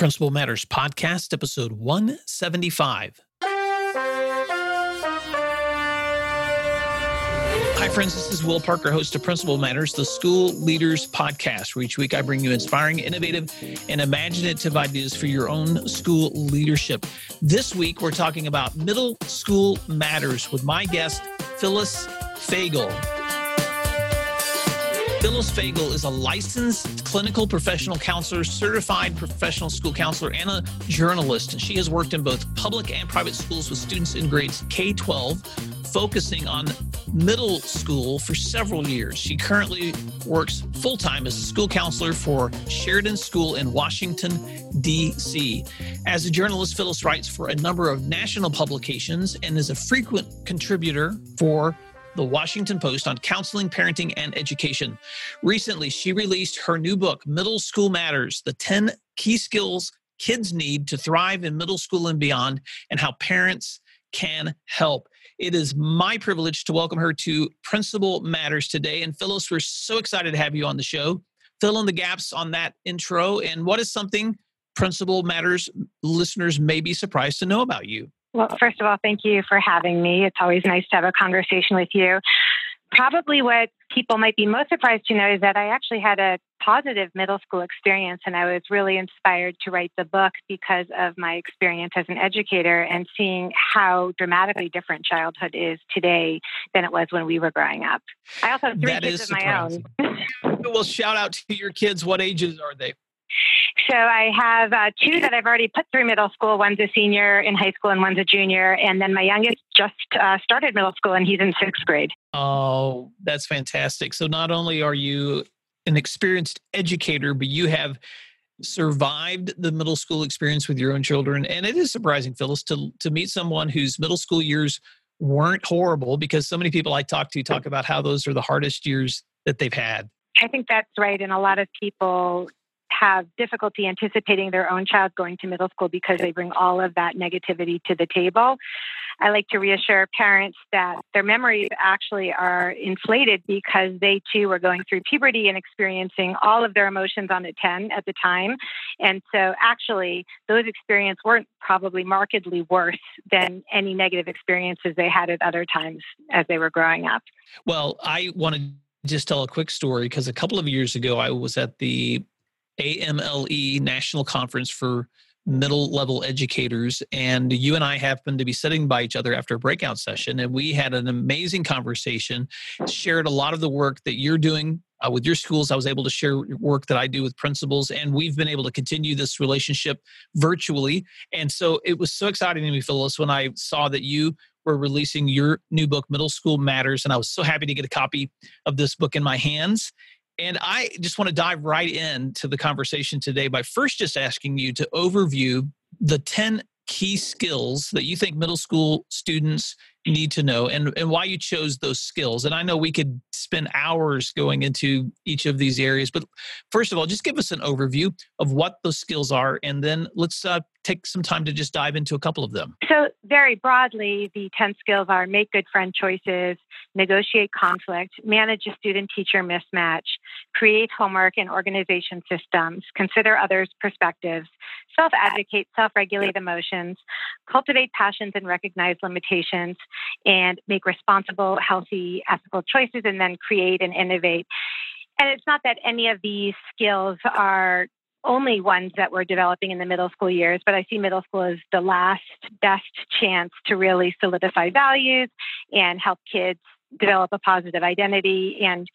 Principal Matters Podcast, Episode 175. Hi, friends. This is Will Parker, host of Principal Matters, the School Leaders Podcast, where each week I bring you inspiring, innovative, and imaginative ideas for your own school leadership. This week, we're talking about Middle School Matters with my guest, Phyllis Fagell. Phyllis Fagell is a licensed clinical professional counselor, certified professional school counselor, and a journalist. And she has worked in both public and private schools with students in grades K-12, focusing on middle school for several years. She currently works full-time as a school counselor for Sheridan School in Washington, D.C. As a journalist, Phyllis writes for a number of national publications and is a frequent contributor for The Washington Post on counseling, parenting, and education. Recently, she released her new book, Middle School Matters, the 10 Key Skills Kids Need to Thrive in Middle School and Beyond, and How Parents Can Help. It is my privilege to welcome her to Principal Matters today. And Phyllis, we're so excited to have you on the show. Fill in the gaps on that intro. And what is something Principal Matters listeners may be surprised to know about you? Well, first of all, thank you for having me. It's always nice to have a conversation with you. Probably what people might be most surprised to know is that I actually had a positive middle school experience, and I was really inspired to write the book because of my experience as an educator and seeing how dramatically different childhood is today than it was when we were growing up. I also have three kids of my own. Well, shout out to your kids. What ages are they? So I have two that I've already put through middle school. One's a senior in high school and one's a junior. And then my youngest just started middle school and he's in sixth grade. Oh, that's fantastic. So not only are you an experienced educator, but you have survived the middle school experience with your own children. And it is surprising, Phyllis, to meet someone whose middle school years weren't horrible, because so many people I talk to talk about how those are the hardest years that they've had. I think that's right. And a lot of people have difficulty anticipating their own child going to middle school because they bring all of that negativity to the table. I like to reassure parents that their memories actually are inflated because they too were going through puberty and experiencing all of their emotions on a 10 at the time. And so actually those experiences weren't probably markedly worse than any negative experiences they had at other times as they were growing up. Well, I want to just tell a quick story because a couple of years ago I was at the AMLE National Conference for Middle Level Educators. And you and I happened to be sitting by each other after a breakout session. And we had an amazing conversation, shared a lot of the work that you're doing with your schools. I was able to share work that I do with principals. And we've been able to continue this relationship virtually. And so it was so exciting to me, Phyllis, when I saw that you were releasing your new book, Middle School Matters. And I was so happy to get a copy of this book in my hands. And I just want to dive right into the conversation today by first just asking you to overview the 10 key skills that you think middle school students need to know and why you chose those skills. And I know we could spend hours going into each of these areas, but first of all, just give us an overview of what those skills are, and then let's take some time to just dive into a couple of them. So very broadly, the 10 skills are make good friend choices, negotiate conflict, manage a student-teacher mismatch, create homework and organization systems, consider others' perspectives, self-advocate, self-regulate emotions, cultivate passions and recognize limitations, and make responsible, healthy, ethical choices, and then create and innovate. And it's not that any of these skills are only ones that we're developing in the middle school years, but I see middle school as the last best chance to really solidify values and help kids develop a positive identity and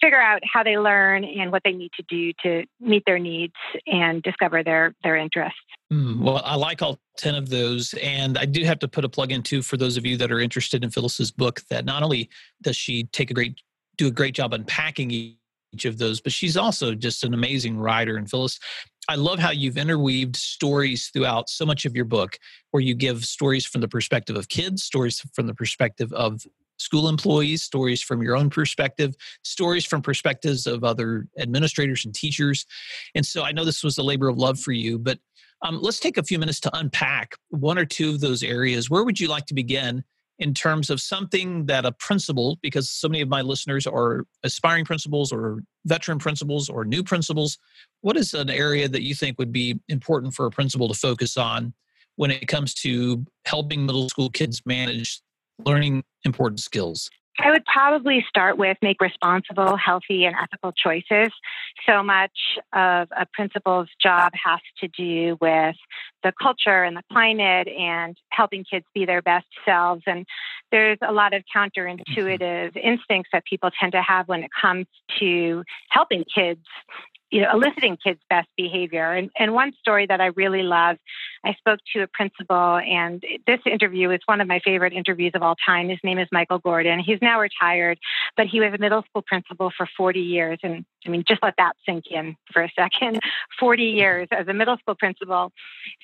figure out how they learn and what they need to do to meet their needs and discover their interests. Well, I like all 10 of those. And I do have to put a plug in too, for those of you that are interested in Phyllis's book, that not only does she do a great job unpacking each of those, but she's also just an amazing writer. And Phyllis, I love how you've interweaved stories throughout so much of your book, where you give stories from the perspective of kids, stories from the perspective of school employees, stories from your own perspective, stories from perspectives of other administrators and teachers. And so I know this was a labor of love for you, but let's take a few minutes to unpack one or two of those areas. Where would you like to begin in terms of something that a principal, because so many of my listeners are aspiring principals or veteran principals or new principals, what is an area that you think would be important for a principal to focus on when it comes to helping middle school kids manage learning important skills? I would probably start with make responsible, healthy, and ethical choices. So much of a principal's job has to do with the culture and the climate and helping kids be their best selves. And there's a lot of counterintuitive instincts that people tend to have when it comes to helping kids, you know, eliciting kids' best behavior. And one story that I really love, I spoke to a principal, and this interview is one of my favorite interviews of all time. His name is Michael Gordon. He's now retired, but he was a middle school principal for 40 years. And I mean, just let that sink in for a second, 40 years as a middle school principal.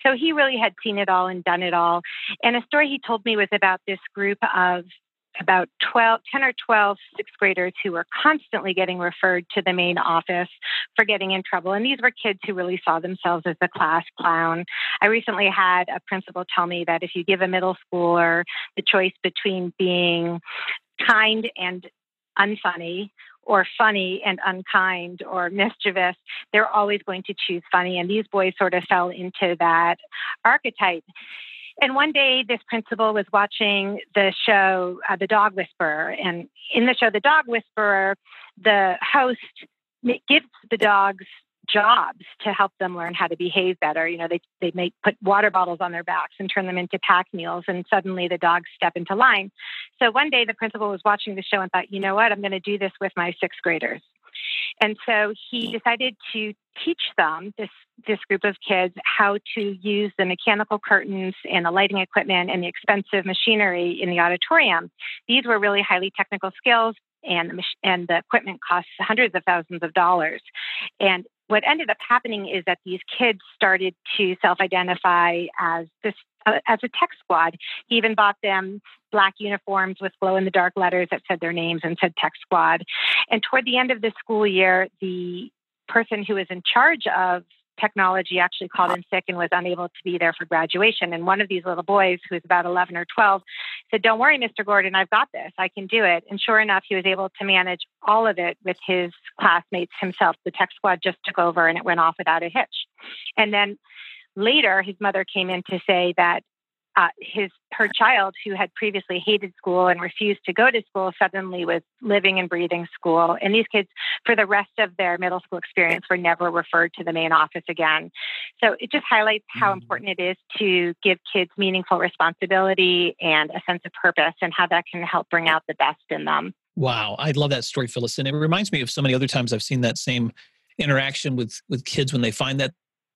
So he really had seen it all and done it all. And a story he told me was about this group of about 10 or 12 sixth graders who were constantly getting referred to the main office for getting in trouble. And these were kids who really saw themselves as the class clown. I recently had a principal tell me that if you give a middle schooler the choice between being kind and unfunny or funny and unkind or mischievous, they're always going to choose funny. And these boys sort of fell into that archetype. And one day, this principal was watching the show, The Dog Whisperer. And in the show, The Dog Whisperer, the host gives the dogs jobs to help them learn how to behave better. You know, they may put water bottles on their backs and turn them into pack meals, and suddenly the dogs step into line. So one day, the principal was watching the show and thought, you know what, I'm going to do this with my sixth graders. And so he decided to teach them, this group of kids, how to use the mechanical curtains and the lighting equipment and the expensive machinery in the auditorium. These were really highly technical skills, and the equipment costs hundreds of thousands of dollars. And what ended up happening is that these kids started to self-identify as a tech squad. He even bought them black uniforms with glow-in-the-dark letters that said their names and said tech squad. And toward the end of the school year, the person who was in charge of technology actually called in sick and was unable to be there for graduation. And one of these little boys, who was about 11 or 12, said, "Don't worry, Mr. Gordon, I've got this. I can do it." And sure enough, he was able to manage all of it with his classmates himself. The tech squad just took over and it went off without a hitch. And then later, his mother came in to say that her child, who had previously hated school and refused to go to school, suddenly was living and breathing school. And these kids, for the rest of their middle school experience, were never referred to the main office again. So it just highlights how important it is to give kids meaningful responsibility and a sense of purpose, and how that can help bring out the best in them. Wow. I love that story, Phyllis. And it reminds me of so many other times I've seen that same interaction with kids when they find that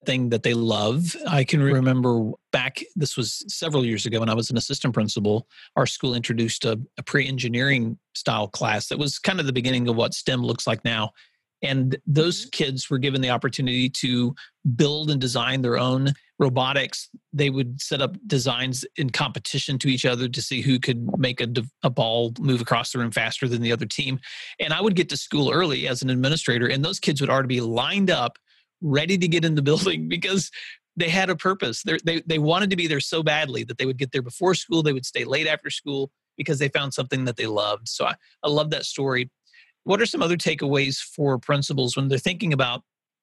thing that they love. I can remember back, this was several years ago when I was an assistant principal, our school introduced a pre-engineering style class that was kind of the beginning of what STEM looks like now. And those kids were given the opportunity to build and design their own robotics. They would set up designs in competition to each other to see who could make a ball move across the room faster than the other team. And I would get to school early as an administrator, and those kids would already be lined up ready to get in the building because they had a purpose. They wanted to be there so badly that they would get there before school. They would stay late after school because they found something that they loved. So I love that story. What are some other takeaways for principals when they're thinking about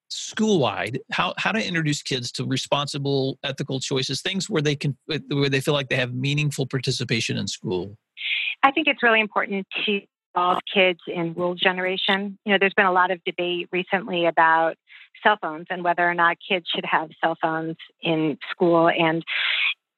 school-wide, how to introduce kids to responsible, ethical choices, things where they feel like they have meaningful participation in school? I think it's really important to involve kids in rule generation. You know, there's been a lot of debate recently about cell phones and whether or not kids should have cell phones in school. And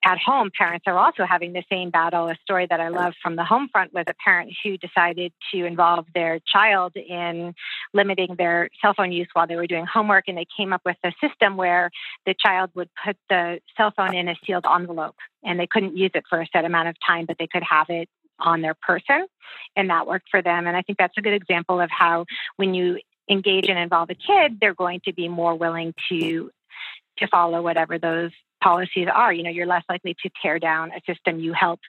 at home, parents are also having the same battle. A story that I love from the home front was a parent who decided to involve their child in limiting their cell phone use while they were doing homework. And they came up with a system where the child would put the cell phone in a sealed envelope, and they couldn't use it for a set amount of time, but they could have it on their person. And that worked for them. And I think that's a good example of how when you engage and involve a kid, they're going to be more willing to follow whatever those policies are. You know, you're less likely to tear down a system you helped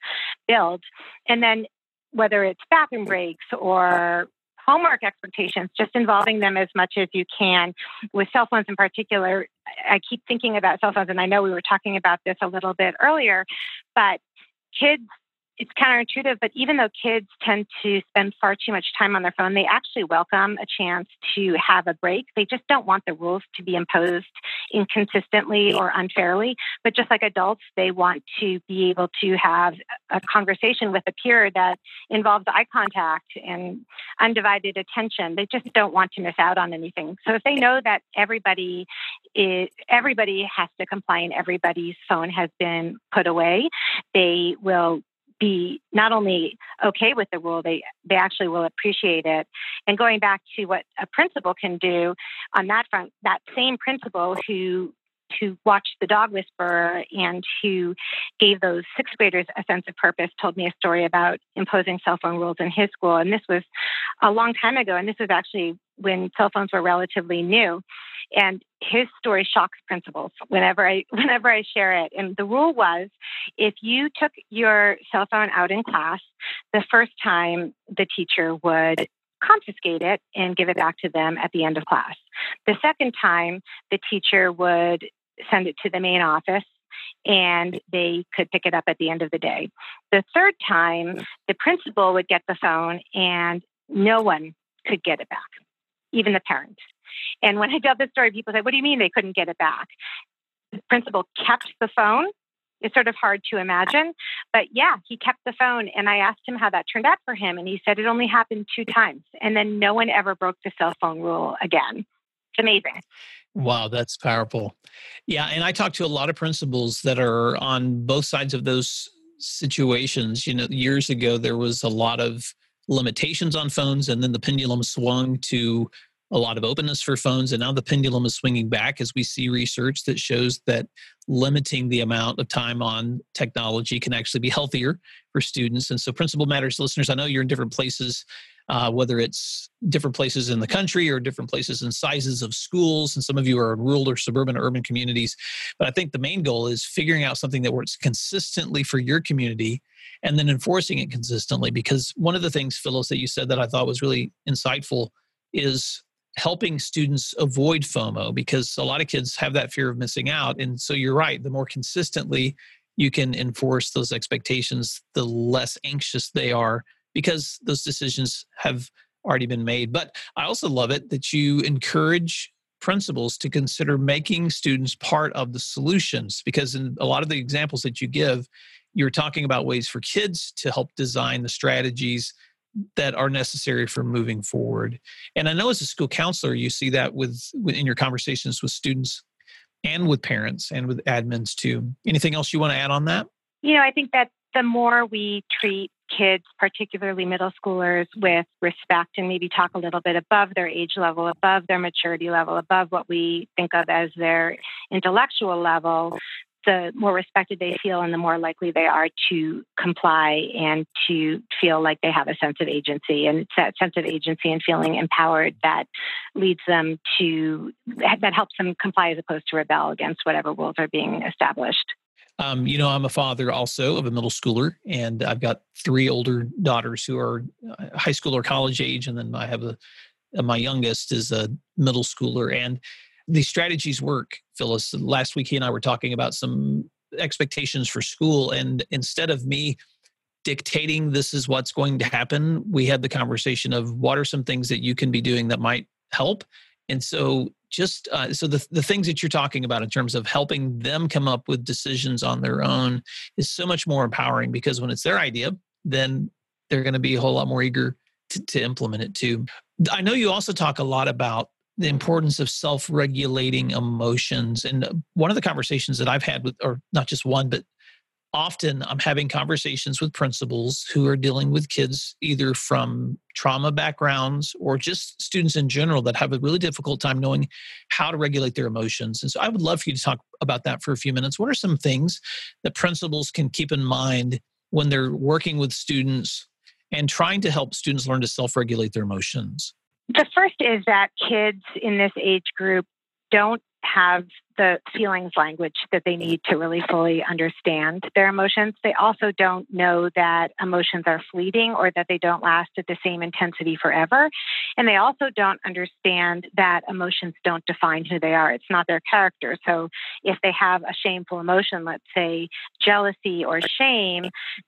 build. And then whether it's bathroom breaks or homework expectations, just involving them as much as you can. With cell phones in particular, I keep thinking about cell phones, and I know we were talking about this a little bit earlier, but kids It's counterintuitive, but even though kids tend to spend far too much time on their phone, they actually welcome a chance to have a break. They just don't want the rules to be imposed inconsistently or unfairly. But just like adults, they want to be able to have a conversation with a peer that involves eye contact and undivided attention. They just don't want to miss out on anything. So if they know that everybody has to comply and everybody's phone has been put away, they will be not only okay with the rule, they actually will appreciate it. And going back to what a principal can do on that front, that same principal who watched The Dog Whisperer and who gave those sixth graders a sense of purpose told me a story about imposing cell phone rules in his school. And this was a long time ago, and this was actually when cell phones were relatively new. And his story shocks principals whenever I share it. And the rule was, if you took your cell phone out in class, the first time the teacher would confiscate it and give it back to them at the end of class. The second time, the teacher would send it to the main office and they could pick it up at the end of the day. The third time, the principal would get the phone and no one could get it back, even the parents. And when I tell this story, people say, what do you mean they couldn't get it back? The principal kept the phone. It's sort of hard to imagine. But yeah, he kept the phone. And I asked him how that turned out for him. And he said it only happened 2 times. And then no one ever broke the cell phone rule again. It's amazing. Wow, that's powerful. Yeah. And I talk to a lot of principals that are on both sides of those situations. You know, years ago, there was a lot of limitations on phones. And then the pendulum swung to a lot of openness for phones, and now the pendulum is swinging back as we see research that shows that limiting the amount of time on technology can actually be healthier for students. And so Principal Matters listeners, I know you're in different places, whether it's different places in the country or different places and sizes of schools, and some of you are in rural or suburban or urban communities. But I think the main goal is figuring out something that works consistently for your community and then enforcing it consistently. Because one of the things, Phyllis, that you said that I thought was really insightful is helping students avoid FOMO, because a lot of kids have that fear of missing out. And so you're right, the more consistently you can enforce those expectations, the less anxious they are because those decisions have already been made. But I also love it that you encourage principals to consider making students part of the solutions, because in a lot of the examples that you give, you're talking about ways for kids to help design the strategies that are necessary for moving forward. And I know as a school counselor, you see that in your conversations with students and with parents and with admins too. Anything else you want to add on that? You know, I think that the more we treat kids, particularly middle schoolers, with respect and maybe talk a little bit above their age level, above their maturity level, above what we think of as their intellectual level, the more respected they feel and the more likely they are to comply and to feel like they have a sense of agency. And it's that sense of agency and feeling empowered that leads them to, that helps them comply as opposed to rebel against whatever rules are being established. You know, I'm a father also of a middle schooler, and I've got 3 older daughters who are high school or college age. And then I have my youngest is a middle schooler. And these strategies work, Phyllis. Last week, he and I were talking about some expectations for school. And instead of me dictating this is what's going to happen, we had the conversation of what are some things that you can be doing that might help. And so just the things that you're talking about in terms of helping them come up with decisions on their own is so much more empowering, because when it's their idea, then they're going to be a whole lot more eager to implement it too. I know you also talk a lot about the importance of self-regulating emotions. And one of the conversations that I've had with, or not just one, but often I'm having conversations with principals who are dealing with kids either from trauma backgrounds or just students in general that have a really difficult time knowing how to regulate their emotions. And so I would love for you to talk about that for a few minutes. What are some things that principals can keep in mind when they're working with students and trying to help students learn to self-regulate their emotions? The first is that kids in this age group don't have the feelings language that they need to really fully understand their emotions. They also don't know that emotions are fleeting or that they don't last at the same intensity forever. And they also don't understand that emotions don't define who they are. It's not their character. So if they have a shameful emotion, let's say jealousy or shame,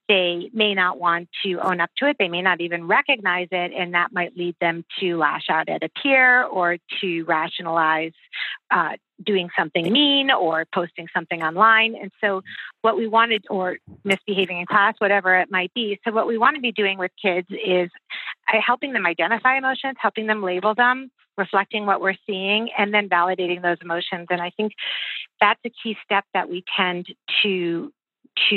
they may not want to own up to it. They may not even recognize it. And that might lead them to lash out at a peer or to rationalize doing something mean or posting something online. And so what we wanted, or misbehaving in class, whatever it might be. So what we want to be doing with kids is helping them identify emotions, helping them label them, reflecting what we're seeing, and then validating those emotions. And I think that's a key step that we tend to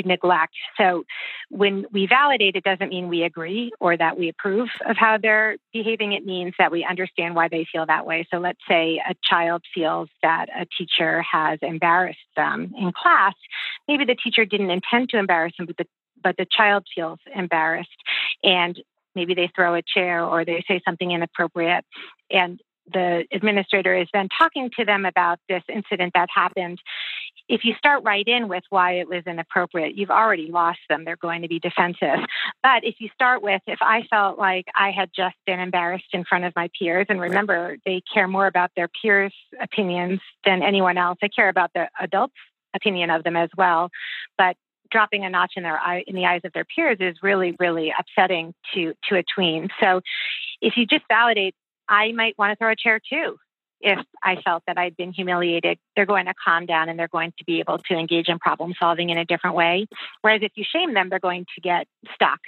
neglect. So when we validate, it doesn't mean we agree or that we approve of how they're behaving. It means that we understand why they feel that way. So let's say a child feels that a teacher has embarrassed them in class. Maybe the teacher didn't intend to embarrass them, but the child feels embarrassed. And maybe they throw a chair or they say something inappropriate. And the administrator is then talking to them about this incident that happened. If you start right in with why it was inappropriate, you've already lost them. They're going to be defensive. But if you start with, if I felt like I had just been embarrassed in front of my peers, and remember, they care more about their peers' opinions than anyone else. They care about the adults' opinion of them as well. But dropping a notch in the eyes of their peers is really, really upsetting to a tween. So if you just validate, I might want to throw a chair too. If I felt that I'd been humiliated, they're going to calm down and they're going to be able to engage in problem solving in a different way. Whereas if you shame them, they're going to get stuck.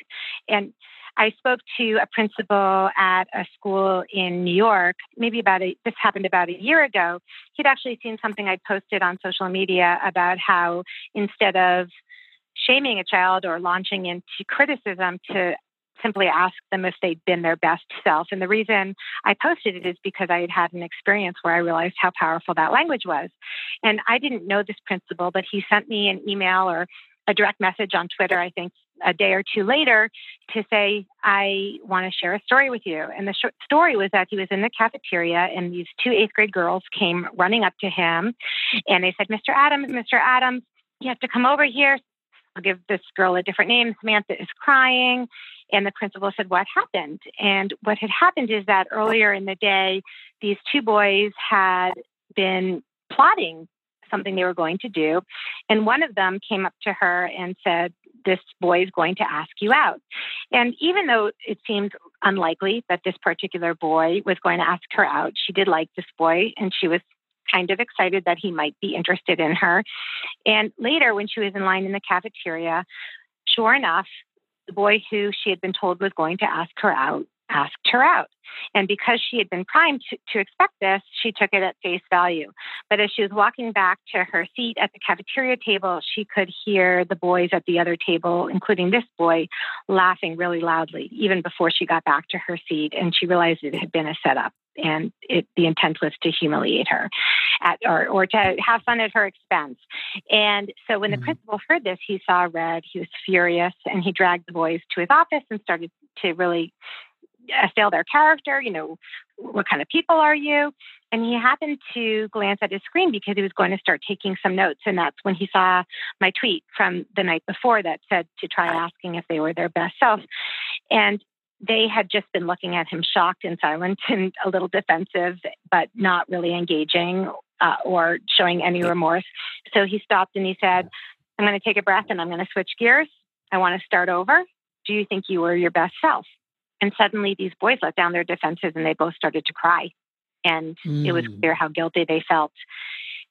And I spoke to a principal at a school in New York, this happened about a year ago. He'd actually seen something I posted on social media about how instead of shaming a child or launching into criticism, to simply ask them if they'd been their best self. And the reason I posted it is because I had had an experience where I realized how powerful that language was. And I didn't know this principal, but he sent me an email or a direct message on Twitter, I think, a day or two later to say, I want to share a story with you. And the story was that he was in the cafeteria and these two eighth grade girls came running up to him and they said, Mr. Adams, you have to come over here. I'll give this girl a different name. Samantha is crying. And the principal said, what happened? And what had happened is that earlier in the day, these two boys had been plotting something they were going to do. And one of them came up to her and said, this boy is going to ask you out. And even though it seemed unlikely that this particular boy was going to ask her out, she did like this boy and she was kind of excited that he might be interested in her. And later, when she was in line in the cafeteria, sure enough, the boy who she had been told was going to ask her out, asked her out. And because she had been primed to expect this, she took it at face value. But as she was walking back to her seat at the cafeteria table, she could hear the boys at the other table, including this boy, laughing really loudly, even before she got back to her seat. And she realized it had been a setup. And the intent was to humiliate her or to have fun at her expense. And so when the principal heard this, he saw red, he was furious, and he dragged the boys to his office and started to really assail their character. You know, what kind of people are you? And he happened to glance at his screen because he was going to start taking some notes. And that's when he saw my tweet from the night before that said to try asking if they were their best self. And they had just been looking at him shocked and silent and a little defensive, but not really engaging or showing any remorse. So he stopped and he said, I'm going to take a breath and I'm going to switch gears. I want to start over. Do you think you were your best self? And suddenly these boys let down their defenses and they both started to cry. And it was clear how guilty they felt.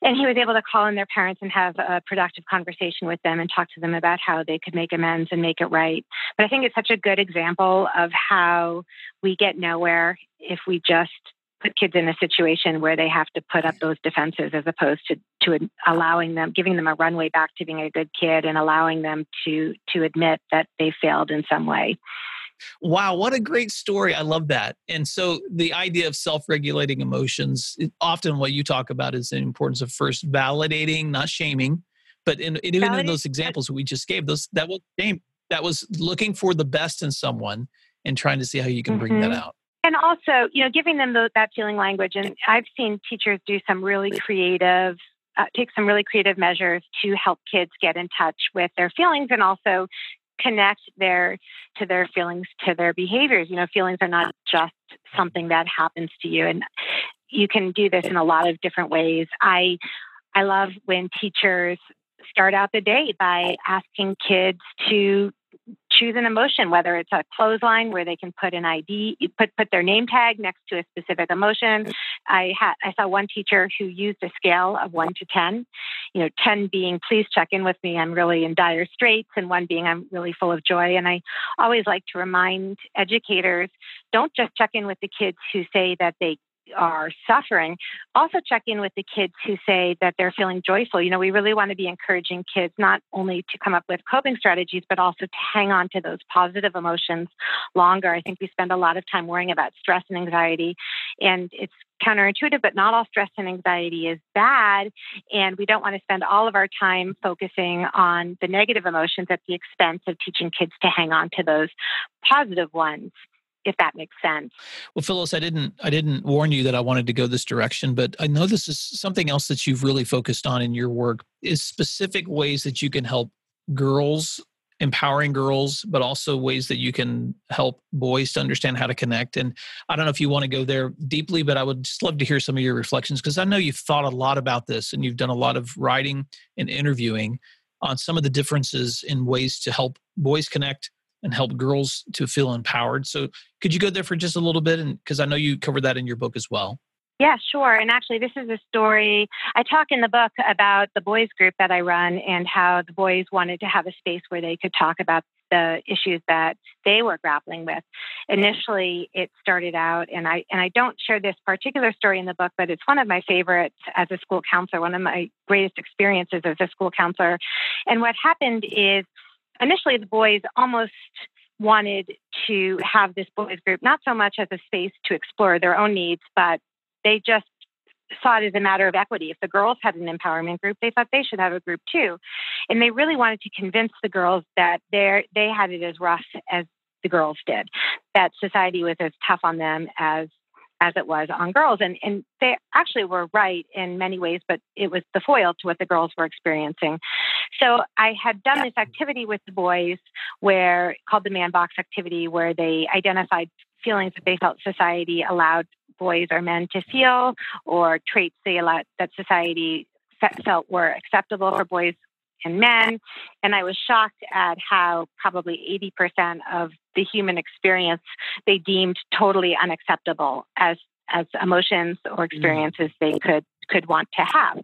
And he was able to call in their parents and have a productive conversation with them and talk to them about how they could make amends and make it right. But I think it's such a good example of how we get nowhere if we just put kids in a situation where they have to put up those defenses as opposed to allowing them, giving them a runway back to being a good kid and allowing them to admit that they failed in some way. Wow, what a great story. I love that. And so the idea of self-regulating emotions, often what you talk about is the importance of first validating, not shaming. But even in those examples we just gave, that was looking for the best in someone and trying to see how you can bring that out. And also, you know, giving them that feeling language. And I've seen teachers do some really creative take some really creative measures to help kids get in touch with their feelings and also connect their feelings to their behaviors. You know, feelings are not just something that happens to you, and you can do this in a lot of different ways. I love when teachers start out the day by asking kids to choose an emotion, whether it's a clothesline where they can put an ID, put their name tag next to a specific emotion. I saw one teacher who used a scale of 1 to 10, 10 being, please check in with me, I'm really in dire straits, and 1 being, I'm really full of joy. And I always like to remind educators, don't just check in with the kids who say that they are suffering. Also check in with the kids who say that they're feeling joyful. You know, we really want to be encouraging kids not only to come up with coping strategies, but also to hang on to those positive emotions longer. I think we spend a lot of time worrying about stress and anxiety, and it's counterintuitive, but not all stress and anxiety is bad. And we don't want to spend all of our time focusing on the negative emotions at the expense of teaching kids to hang on to those positive ones, if that makes sense. Well, Phyllis, I didn't warn you that I wanted to go this direction, but I know this is something else that you've really focused on in your work, is specific ways that you can help girls, empowering girls, but also ways that you can help boys to understand how to connect. And I don't know if you want to go there deeply, but I would just love to hear some of your reflections, because I know you've thought a lot about this and you've done a lot of writing and interviewing on some of the differences in ways to help boys connect and help girls to feel empowered. So could you go there for just a little bit? And because I know you covered that in your book as well. Yeah, sure. And actually, this is a story I talk in the book about the boys group that I run and how the boys wanted to have a space where they could talk about the issues that they were grappling with. Initially, it started out, and I don't share this particular story in the book, but it's one of my favorites as a school counselor, one of my greatest experiences as a school counselor. And what happened is, initially, the boys almost wanted to have this boys group, not so much as a space to explore their own needs, but they just saw it as a matter of equity. If the girls had an empowerment group, they thought they should have a group too. And they really wanted to convince the girls that they had it as rough as the girls did, that society was as tough on them as it was on girls. And they actually were right in many ways, but it was the foil to what the girls were experiencing. So I had done this activity with the boys called the man box activity, where they identified feelings that they felt society allowed boys or men to feel, or traits they allowed that society felt were acceptable for boys and men. And I was shocked at how probably 80% of the human experience they deemed totally unacceptable as emotions or experiences they could want to have.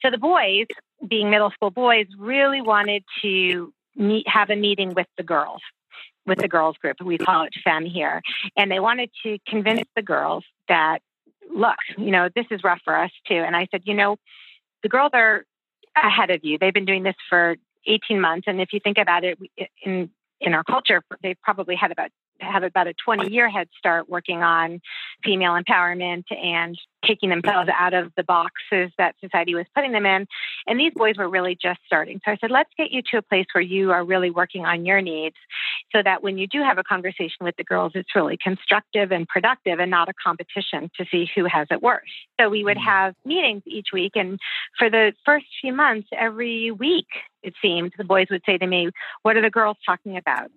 So the boys, being middle school boys, really wanted to have a meeting with the girls group. We call it Femme here. And they wanted to convince the girls that, look, this is rough for us too. And I said, the girls are ahead of you. They've been doing this for 18 months. And if you think about it, in our culture, they've probably had about a 20-year head start working on female empowerment and taking themselves out of the boxes that society was putting them in. And these boys were really just starting. So I said, let's get you to a place where you are really working on your needs so that when you do have a conversation with the girls, it's really constructive and productive and not a competition to see who has it worse. So we would have meetings each week. And for the first few months, every week, it seemed, the boys would say to me, what are the girls talking about?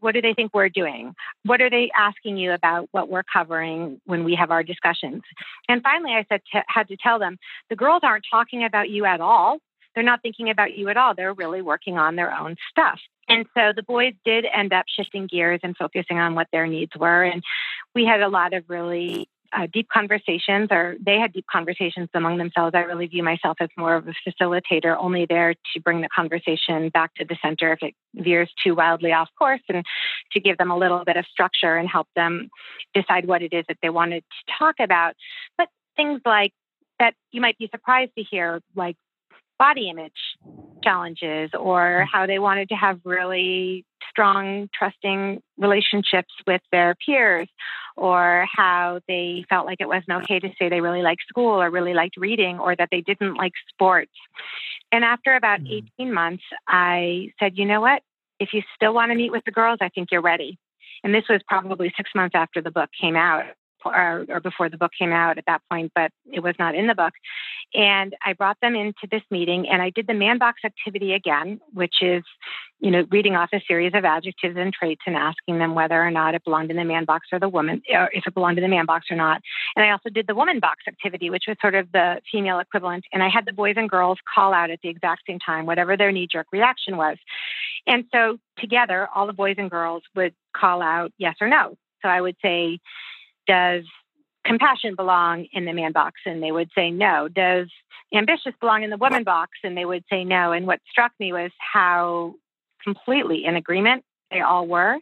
What do they think we're doing? What are they asking you about what we're covering when we have our discussions? And finally, I had to tell them, the girls aren't talking about you at all. They're not thinking about you at all. They're really working on their own stuff. And so the boys did end up shifting gears and focusing on what their needs were. And we had a lot of really deep conversations, or they had deep conversations among themselves. I really view myself as more of a facilitator, only there to bring the conversation back to the center if it veers too wildly off course, and to give them a little bit of structure and help them decide what it is that they wanted to talk about. But things like that you might be surprised to hear, like body image challenges, or how they wanted to have really strong, trusting relationships with their peers, or how they felt like it wasn't okay to say they really liked school or really liked reading, or that they didn't like sports. And after about 18 months, I said, you know what? If you still want to meet with the girls, I think you're ready. And this was probably 6 months after the book came out. or before the book came out at that point, but it was not in the book. And I brought them into this meeting and I did the man box activity again, which is, you know, reading off a series of adjectives and traits and asking them whether or not it belonged in the man box or the woman, or if it belonged in the man box or not. And I also did the woman box activity, which was sort of the female equivalent. And I had the boys and girls call out at the exact same time, whatever their knee-jerk reaction was. And so together, all the boys and girls would call out yes or no. So I would say, does compassion belong in the man box? And they would say no. Does ambitious belong in the woman box? And they would say no. And what struck me was how completely in agreement they all were.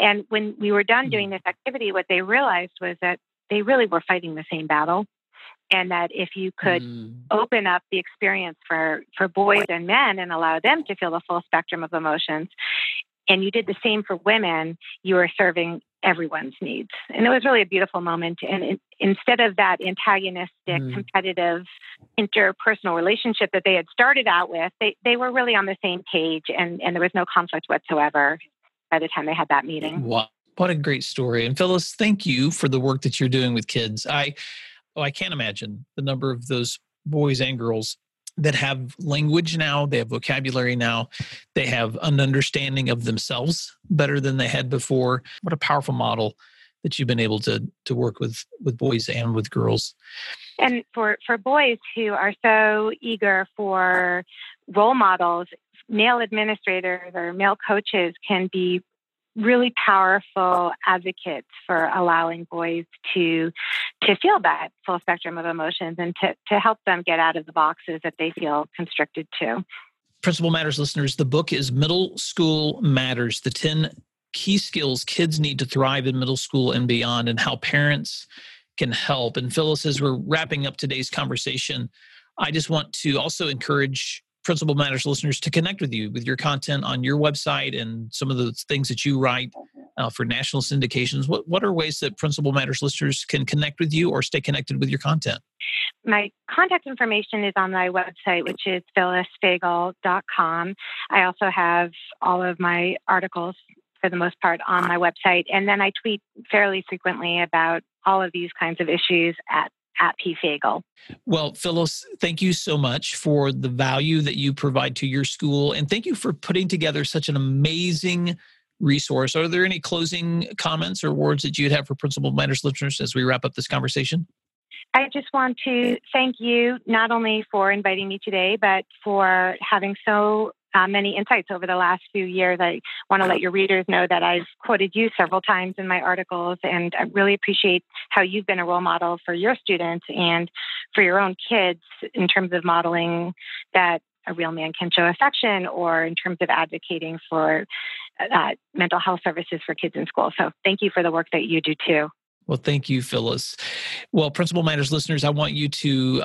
And when we were done doing this activity, what they realized was that they really were fighting the same battle. And that if you could open up the experience for boys and men and allow them to feel the full spectrum of emotions, and you did the same for women, you were serving everyone's needs. And it was really a beautiful moment. And instead of that antagonistic, competitive, interpersonal relationship that they had started out with, they were really on the same page, and there was no conflict whatsoever by the time they had that meeting. Wow. What a great story. And Phyllis, thank you for the work that you're doing with kids. I can't imagine the number of those boys and girls that have language now, they have vocabulary now, they have an understanding of themselves better than they had before. What a powerful model that you've been able to work with boys and with girls. And for boys who are so eager for role models, male administrators or male coaches can be really powerful advocates for allowing boys to feel that full spectrum of emotions and to help them get out of the boxes that they feel constricted to. Principal Matters listeners, the book is Middle School Matters, the 10 key skills kids need to thrive in middle school and beyond, and how parents can help. And Phyllis, as we're wrapping up today's conversation, I just want to also encourage Principal Matters listeners to connect with you, with your content on your website and some of the things that you write for national syndications. What are ways that Principal Matters listeners can connect with you or stay connected with your content? My contact information is on my website, which is phyllisfagell.com. I also have all of my articles, for the most part, on my website. And then I tweet fairly frequently about all of these kinds of issues at PFagel. Well, Phyllis, thank you so much for the value that you provide to your school. And thank you for putting together such an amazing resource. Are there any closing comments or words that you'd have for Principal Matters listeners as we wrap up this conversation? I just want to thank you not only for inviting me today, but for having so many insights over the last few years. I want to let your readers know that I've quoted you several times in my articles, and I really appreciate how you've been a role model for your students and for your own kids in terms of modeling that a real man can show affection, or in terms of advocating for mental health services for kids in school. So thank you for the work that you do too. Well, thank you, Phyllis. Well, Principal Matters listeners, I want you to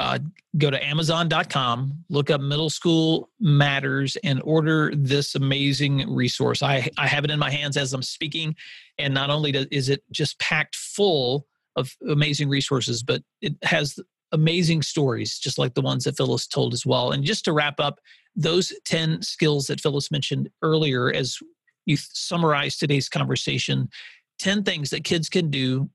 go to Amazon.com, look up Middle School Matters, and order this amazing resource. I have it in my hands as I'm speaking, and not only is it just packed full of amazing resources, but it has amazing stories, just like the ones that Phyllis told as well. And just to wrap up, those 10 skills that Phyllis mentioned earlier, as you summarize today's conversation, 10 things that kids can do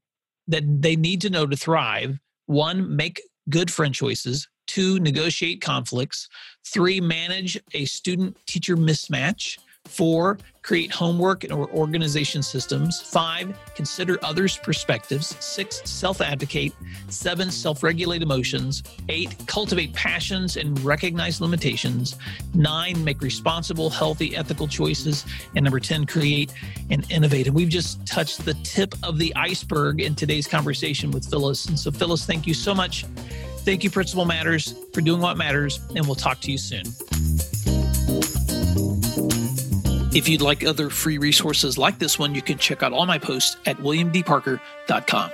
that they need to know to thrive. 1, make good friend choices. 2, negotiate conflicts. 3, manage a student-teacher mismatch. 4, create homework or organization systems. 5, consider others' perspectives. 6, self-advocate. 7, self-regulate emotions. 8, cultivate passions and recognize limitations. 9, make responsible, healthy, ethical choices. And number 10, create and innovate. And we've just touched the tip of the iceberg in today's conversation with Phyllis. And so Phyllis, thank you so much. Thank you, Principal Matters, for doing what matters. And we'll talk to you soon. If you'd like other free resources like this one, you can check out all my posts at williamdparker.com.